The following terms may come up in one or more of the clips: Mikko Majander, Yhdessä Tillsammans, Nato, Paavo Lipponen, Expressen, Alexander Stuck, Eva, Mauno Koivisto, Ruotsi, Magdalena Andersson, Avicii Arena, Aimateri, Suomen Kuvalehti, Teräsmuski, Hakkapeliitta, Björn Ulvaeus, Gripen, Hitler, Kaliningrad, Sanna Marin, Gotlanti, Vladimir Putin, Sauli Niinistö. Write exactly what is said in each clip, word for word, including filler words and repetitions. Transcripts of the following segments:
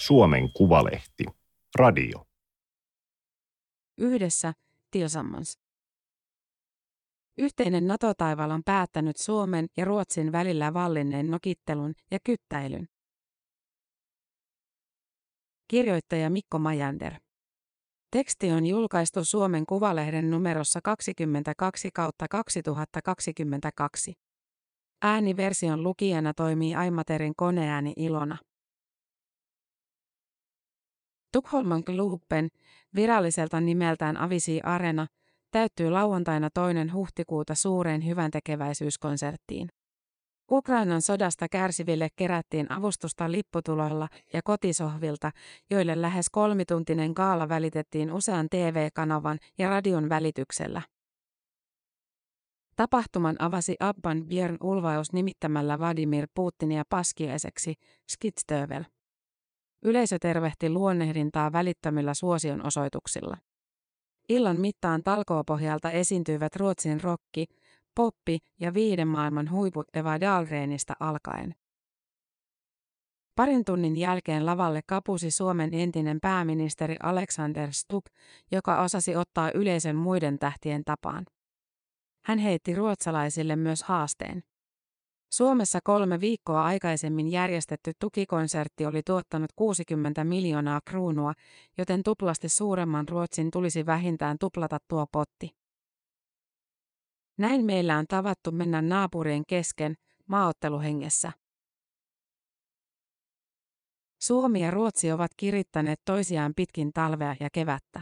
Suomen Kuvalehti. Radio. Yhdessä Tillsammans. Yhteinen NATO-taival on päättänyt Suomen ja Ruotsin välillä vallinneen nokittelun ja kyttäilyn. Kirjoittaja Mikko Majander. Teksti on julkaistu Suomen Kuvalehden numerossa kaksikymmentäkaksi kautta kaksituhattakaksikymmentäkaksi. Ääniversion lukijana toimii Aimaterin koneääni Ilona. Tukholman Gripen, viralliselta nimeltään Avicii Arena, täyttyy lauantaina toinen huhtikuuta suureen hyväntekeväisyyskonserttiin. Ukrainan sodasta kärsiville kerättiin avustusta lipputuloilla ja kotisohvilta, joille lähes kolmituntinen gaala välitettiin usean T V-kanavan ja radion välityksellä. Tapahtuman avasi Abban Björn Ulvaeus nimittämällä Vladimir Putinia paskiaiseksi, skitstövel. Yleisö tervehti luonnehdintaa välittömillä suosion osoituksilla. Illan mittaan talkoopohjalta esiintyivät Ruotsin rokki, poppi ja viiden maailman huiput Eva alkaen. Parin tunnin jälkeen lavalle kapusi Suomen entinen pääministeri Alexander Stuck, joka osasi ottaa yleisen muiden tähtien tapaan. Hän heitti ruotsalaisille myös haasteen. Suomessa kolme viikkoa aikaisemmin järjestetty tukikonsertti oli tuottanut kuusikymmentä miljoonaa kruunua, joten tuplasti suuremman Ruotsin tulisi vähintään tuplata tuo potti. Näin meillä on tavattu mennä naapurien kesken, maaotteluhengessä. Suomi ja Ruotsi ovat kirittäneet toisiaan pitkin talvea ja kevättä.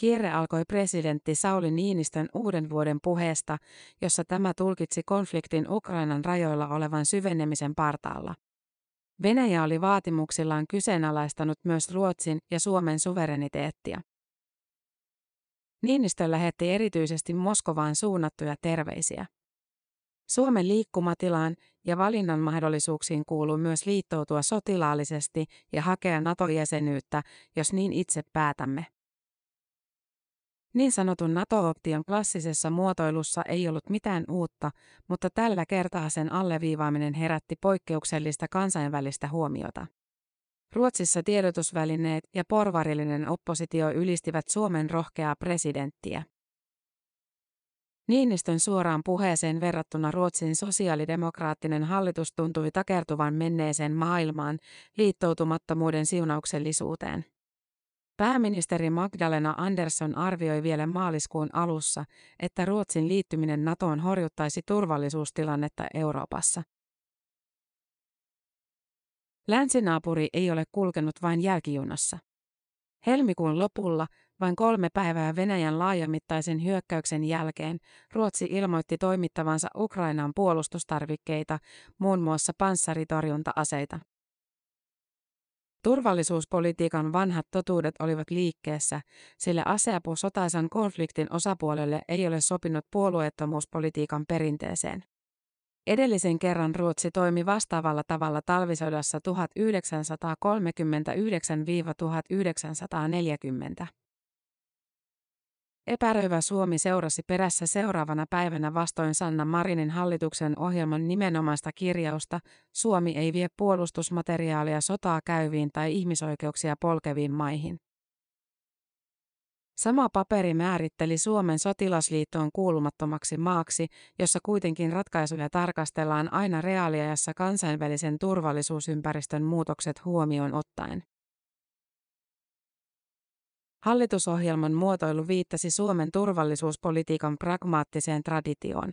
Kierre alkoi presidentti Sauli Niinistön uuden vuoden puheesta, jossa tämä tulkitsi konfliktin Ukrainan rajoilla olevan syvenemisen partaalla. Venäjä oli vaatimuksillaan kyseenalaistanut myös Ruotsin ja Suomen suvereniteettia. Niinistö lähetti erityisesti Moskovaan suunnattuja terveisiä. Suomen liikkumatilaan ja valinnan mahdollisuuksiin kuuluu myös liittoutua sotilaallisesti ja hakea NATO-jäsenyyttä, jos niin itse päätämme. Niin sanotun NATO-option klassisessa muotoilussa ei ollut mitään uutta, mutta tällä kertaa sen alleviivaaminen herätti poikkeuksellista kansainvälistä huomiota. Ruotsissa tiedotusvälineet ja porvarillinen oppositio ylistivät Suomen rohkeaa presidenttiä. Niinistön suoraan puheeseen verrattuna Ruotsin sosiaalidemokraattinen hallitus tuntui takertuvan menneeseen maailmaan, liittoutumattomuuden siunauksellisuuteen. Pääministeri Magdalena Andersson arvioi vielä maaliskuun alussa, että Ruotsin liittyminen NATOon horjuttaisi turvallisuustilannetta Euroopassa. Länsinaapuri ei ole kulkenut vain jälkijunassa. Helmikuun lopulla, vain kolme päivää Venäjän laajamittaisen hyökkäyksen jälkeen, Ruotsi ilmoitti toimittavansa Ukrainaan puolustustarvikkeita, muun muassa panssaritorjunta-aseita. Turvallisuuspolitiikan vanhat totuudet olivat liikkeessä, sillä aseapu sotaisan konfliktin osapuolelle ei ole sopinut puolueettomuuspolitiikan perinteeseen. Edellisen kerran Ruotsi toimi vastaavalla tavalla talvisodassa tuhatyhdeksänsataakolmekymmentäyhdeksän–tuhatyhdeksänsataaneljäkymmentä. Epäröivä Suomi seurasi perässä seuraavana päivänä vastoin Sanna Marinin hallituksen ohjelman nimenomaista kirjausta Suomi ei vie puolustusmateriaalia sotaa käyviin tai ihmisoikeuksia polkeviin maihin. Sama paperi määritteli Suomen sotilasliittoon kuulumattomaksi maaksi, jossa kuitenkin ratkaisuja tarkastellaan aina reaaliajassa kansainvälisen turvallisuusympäristön muutokset huomioon ottaen. Hallitusohjelman muotoilu viittasi Suomen turvallisuuspolitiikan pragmaattiseen traditioon.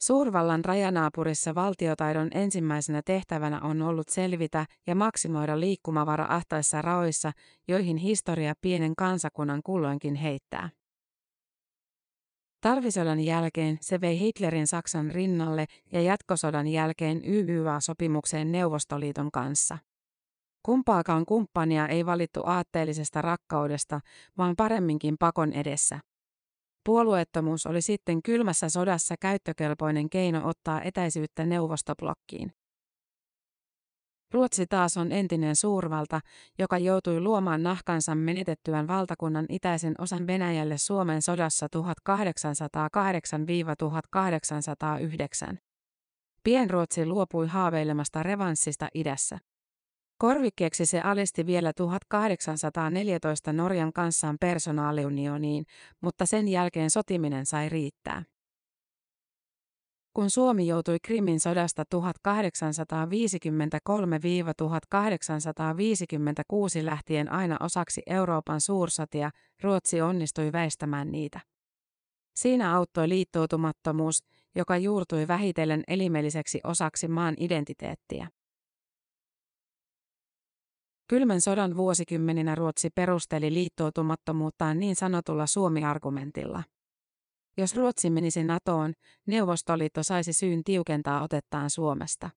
Suurvallan rajanaapurissa valtiotaidon ensimmäisenä tehtävänä on ollut selvitä ja maksimoida liikkumavara ahtaissa raoissa, joihin historia pienen kansakunnan kulloinkin heittää. Talvisodan jälkeen se vei Hitlerin Saksan rinnalle ja jatkosodan jälkeen Y Y A-sopimukseen Neuvostoliiton kanssa. Kumpaakaan kumppania ei valittu aatteellisesta rakkaudesta, vaan paremminkin pakon edessä. Puolueettomuus oli sitten kylmässä sodassa käyttökelpoinen keino ottaa etäisyyttä neuvostoblokkiin. Ruotsi taas on entinen suurvalta, joka joutui luomaan nahkansa menetettyään valtakunnan itäisen osan Venäjälle Suomen sodassa tuhatkahdeksansataakahdeksan–tuhatkahdeksansataayhdeksän. Pienruotsi luopui haaveilemasta revanssista idässä. Korvikkeeksi se alisti vielä tuhatkahdeksansataaneljätoista Norjan kanssaan personaaliunioniin, mutta sen jälkeen sotiminen sai riittää. Kun Suomi joutui Krimin sodasta tuhatkahdeksansataaviisikymmentäkolme–tuhatkahdeksansataaviisikymmentäkuusi lähtien aina osaksi Euroopan suursotia, Ruotsi onnistui väistämään niitä. Siinä auttoi liittoutumattomuus, joka juurtui vähitellen elimelliseksi osaksi maan identiteettiä. Kylmän sodan vuosikymmeninä Ruotsi perusteli liittoutumattomuuttaan niin sanotulla Suomi-argumentilla. Jos Ruotsi menisi Natoon, Neuvostoliitto saisi syyn tiukentaa otettaan Suomesta.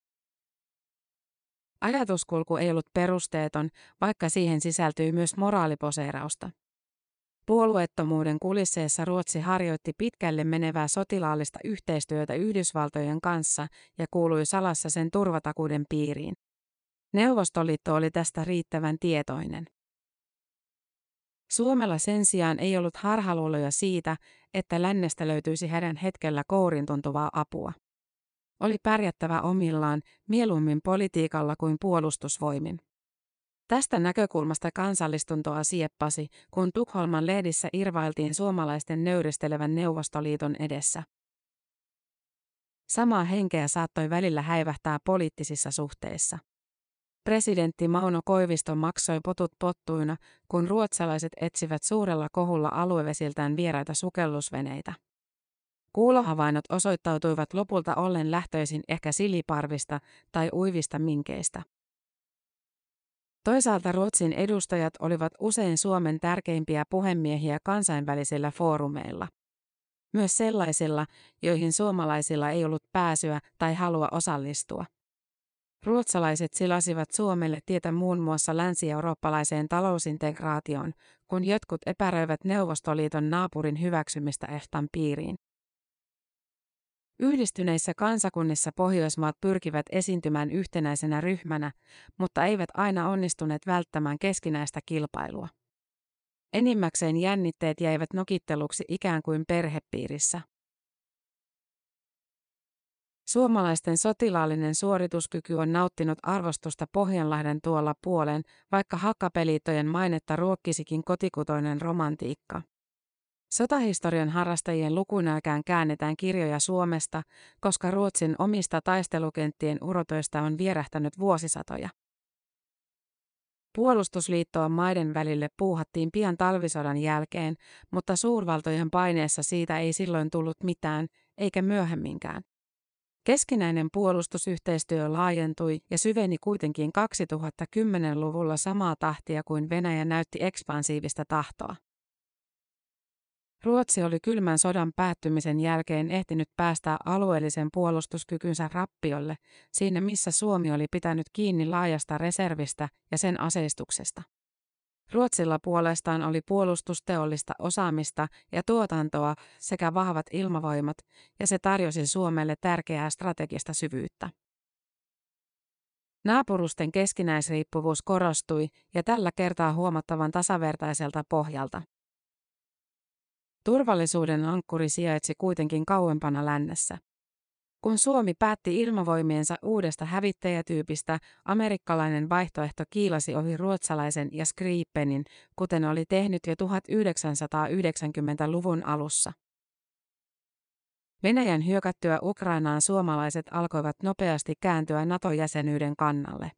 Ajatuskulku ei ollut perusteeton, vaikka siihen sisältyy myös moraaliposeerausta. Puolueettomuuden kulisseessa Ruotsi harjoitti pitkälle menevää sotilaallista yhteistyötä Yhdysvaltojen kanssa ja kuului salassa sen turvatakuuden piiriin. Neuvostoliitto oli tästä riittävän tietoinen. Suomella sen sijaan ei ollut harhaluuloja siitä, että lännestä löytyisi heidän hetkellä kouriintuntuvaa apua. Oli pärjättävä omillaan, mieluummin politiikalla kuin puolustusvoimin. Tästä näkökulmasta kansallistuntoa sieppasi, kun Tukholman lehdissä irvailtiin suomalaisten nöyristelevän Neuvostoliiton edessä. Samaa henkeä saattoi välillä häivähtää poliittisissa suhteissa. Presidentti Mauno Koivisto maksoi potut pottuina, kun ruotsalaiset etsivät suurella kohulla aluevesiltään vieraita sukellusveneitä. Kuulohavainnot osoittautuivat lopulta ollen lähtöisin ehkä siliparvista tai uivista minkeistä. Toisaalta Ruotsin edustajat olivat usein Suomen tärkeimpiä puhemiehiä kansainvälisillä foorumeilla. Myös sellaisilla, joihin suomalaisilla ei ollut pääsyä tai halua osallistua. Ruotsalaiset silasivat Suomelle tietä muun muassa länsi-eurooppalaiseen talousintegraatioon, kun jotkut epäröivät Neuvostoliiton naapurin hyväksymistä E F Ta:n piiriin. Yhdistyneissä kansakunnissa Pohjoismaat pyrkivät esiintymään yhtenäisenä ryhmänä, mutta eivät aina onnistuneet välttämään keskinäistä kilpailua. Enimmäkseen jännitteet jäivät nokitteluksi ikään kuin perhepiirissä. Suomalaisten sotilaallinen suorituskyky on nauttinut arvostusta Pohjanlahden tuolla puolen, vaikka hakkapeliittojen mainetta ruokkisikin kotikutoinen romantiikka. Sotahistorian harrastajien lukunäkään käännetään kirjoja Suomesta, koska Ruotsin omista taistelukenttien urotöistä on vierähtänyt vuosisatoja. Puolustusliittoa maiden välille puuhattiin pian talvisodan jälkeen, mutta suurvaltojen paineessa siitä ei silloin tullut mitään, eikä myöhemminkään. Keskinäinen puolustusyhteistyö laajentui ja syveni kuitenkin kaksituhattakymmenluvulla samaa tahtia kuin Venäjä näytti ekspansiivista tahtoa. Ruotsi oli kylmän sodan päättymisen jälkeen ehtinyt päästää alueellisen puolustuskykynsä rappiolle, siinä missä Suomi oli pitänyt kiinni laajasta reservistä ja sen aseistuksesta. Ruotsilla puolestaan oli puolustusteollista osaamista ja tuotantoa sekä vahvat ilmavoimat, ja se tarjosi Suomelle tärkeää strategista syvyyttä. Naapurusten keskinäisriippuvuus korostui ja tällä kertaa huomattavan tasavertaiselta pohjalta. Turvallisuuden ankkuri sijaitsi kuitenkin kauempana lännessä. Kun Suomi päätti ilmavoimiensa uudesta hävittäjätyypistä, amerikkalainen vaihtoehto kiilasi ohi ruotsalaisen ja Gripenin, kuten oli tehnyt jo tuhatyhdeksänsataayhdeksänkymmentäluvun alussa. Venäjän hyökättyä Ukrainaan suomalaiset alkoivat nopeasti kääntyä NATO-jäsenyyden kannalle.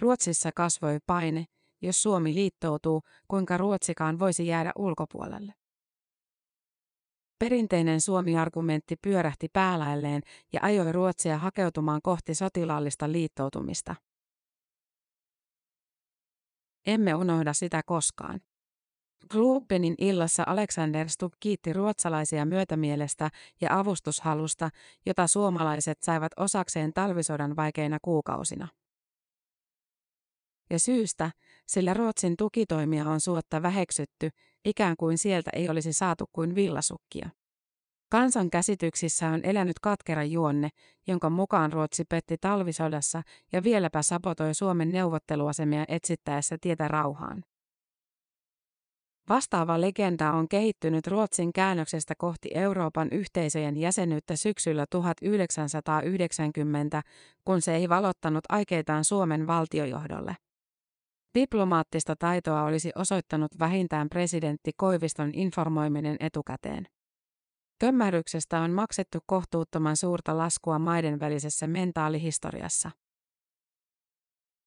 Ruotsissa kasvoi paine, jos Suomi liittoutuu, kuinka Ruotsikaan voisi jäädä ulkopuolelle. Perinteinen Suomi-argumentti pyörähti päälaelleen ja ajoi Ruotsia hakeutumaan kohti sotilaallista liittoutumista. Emme unohda sitä koskaan. Gripenin illassa Alexander Stuck kiitti ruotsalaisia myötämielestä ja avustushalusta, jota suomalaiset saivat osakseen talvisodan vaikeina kuukausina. Ja syystä, sillä Ruotsin tukitoimia on suotta väheksytty, ikään kuin sieltä ei olisi saatu kuin villasukkia. Kansan käsityksissä on elänyt katkera juonne, jonka mukaan Ruotsi petti talvisodassa ja vieläpä sabotoi Suomen neuvotteluasemia etsittäessä tietä rauhaan. Vastaava legenda on kehittynyt Ruotsin käännöksestä kohti Euroopan yhteisöjen jäsenyyttä syksyllä tuhatyhdeksänsataayhdeksänkymmentä, kun se ei valottanut aikeitaan Suomen valtiojohdolle. Diplomaattista taitoa olisi osoittanut vähintään presidentti Koiviston informoiminen etukäteen. Kömmähdyksestä on maksettu kohtuuttoman suurta laskua maiden välisessä mentaalihistoriassa.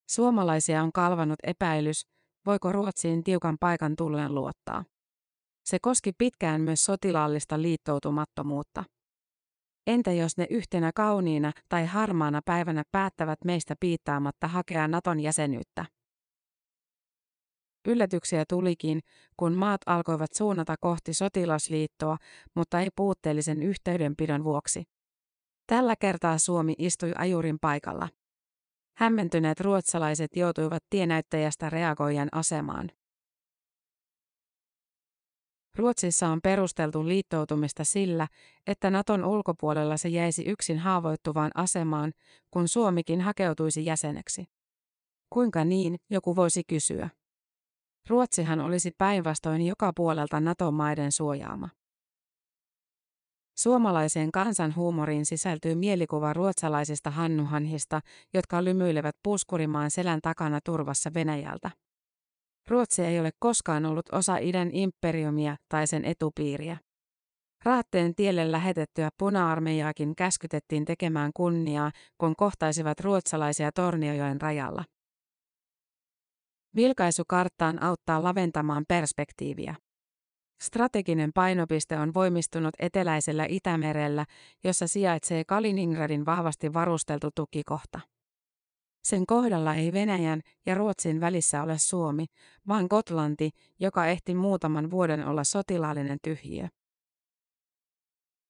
Suomalaisia on kalvanut epäilys, voiko Ruotsiin tiukan paikan tullen luottaa. Se koski pitkään myös sotilaallista liittoutumattomuutta. Entä jos ne yhtenä kauniina tai harmaana päivänä päättävät meistä piittaamatta hakea Naton jäsenyyttä? Yllätyksiä tulikin, kun maat alkoivat suunnata kohti sotilasliittoa, mutta ei puutteellisen yhteydenpidon vuoksi. Tällä kertaa Suomi istui ajurin paikalla. Hämmentyneet ruotsalaiset joutuivat tienäyttäjästä reagoijan asemaan. Ruotsissa on perusteltu liittoutumista sillä, että Naton ulkopuolella se jäisi yksin haavoittuvaan asemaan, kun Suomikin hakeutuisi jäseneksi. Kuinka niin, joku voisi kysyä. Ruotsihan olisi päinvastoin joka puolelta NATO-maiden suojaama. Suomalaiseen kansanhuumoriin sisältyy mielikuva ruotsalaisista hannuhanhista, jotka lymyilevät puskurimaan selän takana turvassa Venäjältä. Ruotsi ei ole koskaan ollut osa idän imperiumia tai sen etupiiriä. Raatteen tielle lähetettyä puna-armeijaakin käskytettiin tekemään kunniaa, kun kohtaisivat ruotsalaisia Torniojoen rajalla. Vilkaisu karttaan auttaa laventamaan perspektiiviä. Strateginen painopiste on voimistunut eteläisellä Itämerellä, jossa sijaitsee Kaliningradin vahvasti varusteltu tukikohta. Sen kohdalla ei Venäjän ja Ruotsin välissä ole Suomi, vaan Gotlanti, joka ehti muutaman vuoden olla sotilaallinen tyhjiö.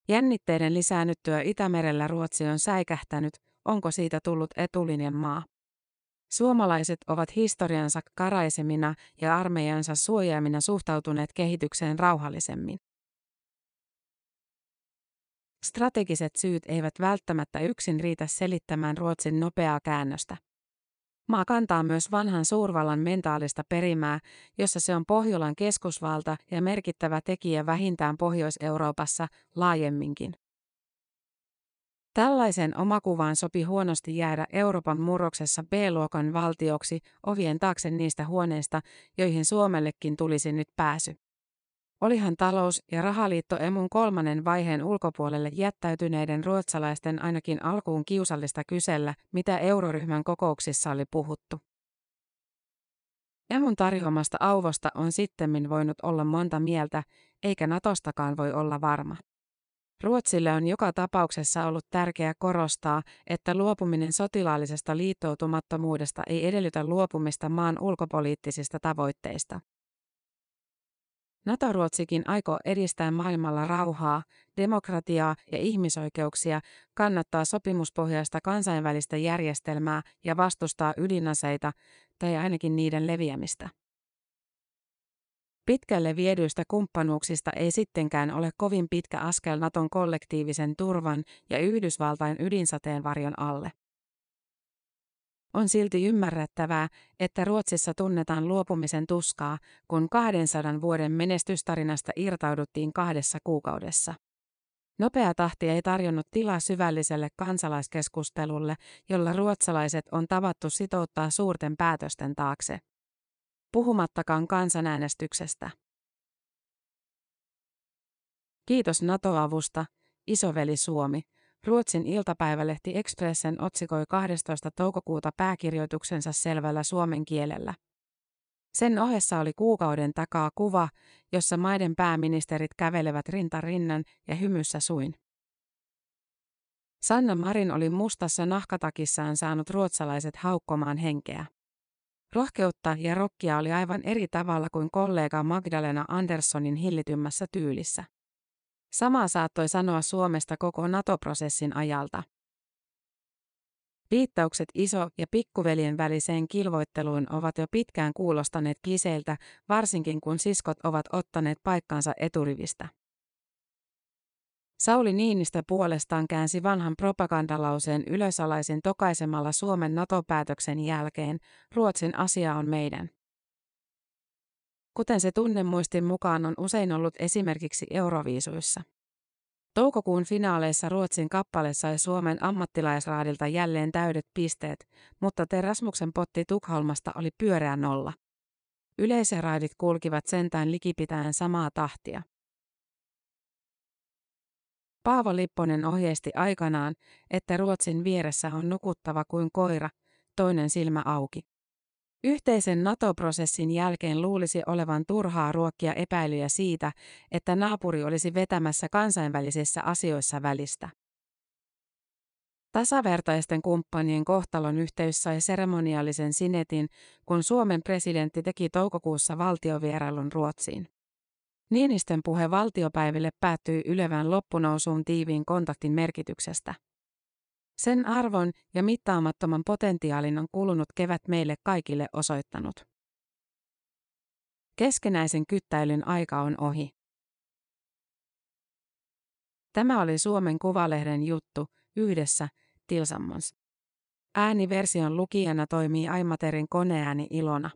Jännitteiden lisäännyttyä Itämerellä Ruotsi on säikähtänyt, onko siitä tullut etulinjan maa. Suomalaiset ovat historiansa karaisemina ja armeijansa suojaamina suhtautuneet kehitykseen rauhallisemmin. Strategiset syyt eivät välttämättä yksin riitä selittämään Ruotsin nopeaa käännöstä. Maa kantaa myös vanhan suurvallan mentaalista perimää, jossa se on Pohjolan keskusvalta ja merkittävä tekijä vähintään Pohjois-Euroopassa laajemminkin. Tällaisen omakuvaan sopi huonosti jäädä Euroopan murroksessa B-luokan valtioksi ovien taakse niistä huoneista, joihin Suomellekin tulisi nyt pääsy. Olihan talous- ja rahaliitto emun kolmannen vaiheen ulkopuolelle jättäytyneiden ruotsalaisten ainakin alkuun kiusallista kysellä, mitä euroryhmän kokouksissa oli puhuttu. Emun tarjoamasta auvosta on sittemmin voinut olla monta mieltä, eikä Natostakaan voi olla varma. Ruotsille on joka tapauksessa ollut tärkeää korostaa, että luopuminen sotilaallisesta liittoutumattomuudesta ei edellytä luopumista maan ulkopoliittisista tavoitteista. Nato-Ruotsikin aikoo edistää maailmalla rauhaa, demokratiaa ja ihmisoikeuksia, kannattaa sopimuspohjaista kansainvälistä järjestelmää ja vastustaa ydinaseita, tai ainakin niiden leviämistä. Pitkälle viedyistä kumppanuuksista ei sittenkään ole kovin pitkä askel Naton kollektiivisen turvan ja Yhdysvaltain ydinsateen varjon alle. On silti ymmärrettävää, että Ruotsissa tunnetaan luopumisen tuskaa, kun kahdensadan vuoden menestystarinasta irtauduttiin kahdessa kuukaudessa. Nopea tahti ei tarjonnut tilaa syvälliselle kansalaiskeskustelulle, jolla ruotsalaiset on tavattu sitouttaa suurten päätösten taakse. Puhumattakaan kansanäänestyksestä. Kiitos NATO-avusta, isoveli Suomi. Ruotsin iltapäivälehti Expressen otsikoi kahdestoista toukokuuta pääkirjoituksensa selvällä suomen kielellä. Sen ohessa oli kuukauden takaa kuva, jossa maiden pääministerit kävelevät rinta rinnan ja hymyssä suin. Sanna Marin oli mustassa nahkatakissaan saanut ruotsalaiset haukkomaan henkeä. Rohkeutta ja rokkia oli aivan eri tavalla kuin kollega Magdalena Anderssonin hillitymmässä tyylissä. Samaa saattoi sanoa Suomesta koko NATO-prosessin ajalta. Viittaukset iso- ja pikkuveljen väliseen kilvoitteluun ovat jo pitkään kuulostaneet kliseiltä, varsinkin kun siskot ovat ottaneet paikkansa eturivistä. Sauli Niinistö puolestaan käänsi vanhan propagandalauseen ylösalaisin tokaisemalla Suomen NATO-päätöksen jälkeen, Ruotsin asia on meidän. kuten se tunnemuistin mukaan on usein ollut esimerkiksi Euroviisuissa. Toukokuun finaaleissa Ruotsin kappale sai Suomen ammattilaisraadilta jälleen täydet pisteet, mutta Teräsmuksen potti Tukholmasta oli pyöreä nolla. Yleisöraidit kulkivat sentään likipitäen samaa tahtia. Paavo Lipponen ohjeisti aikanaan, että Ruotsin vieressä on nukuttava kuin koira, toinen silmä auki. Yhteisen NATO-prosessin jälkeen luulisi olevan turhaa ruokkia epäilyjä siitä, että naapuri olisi vetämässä kansainvälisissä asioissa välistä. Tasavertaisten kumppanien kohtalon yhteys sai seremoniallisen sinetin, kun Suomen presidentti teki toukokuussa valtiovierailun Ruotsiin. Niinistön puhe valtiopäiville päättyi ylevään loppunousuun tiiviin kontaktin merkityksestä. Sen arvon ja mittaamattoman potentiaalin on kulunut kevät meille kaikille osoittanut. Keskenäisen kyttäilyn aika on ohi. Tämä oli Suomen Kuvalehden juttu Yhdessä Tillsammans. Ääniversion lukijana toimii Aimaterin koneääni Ilona.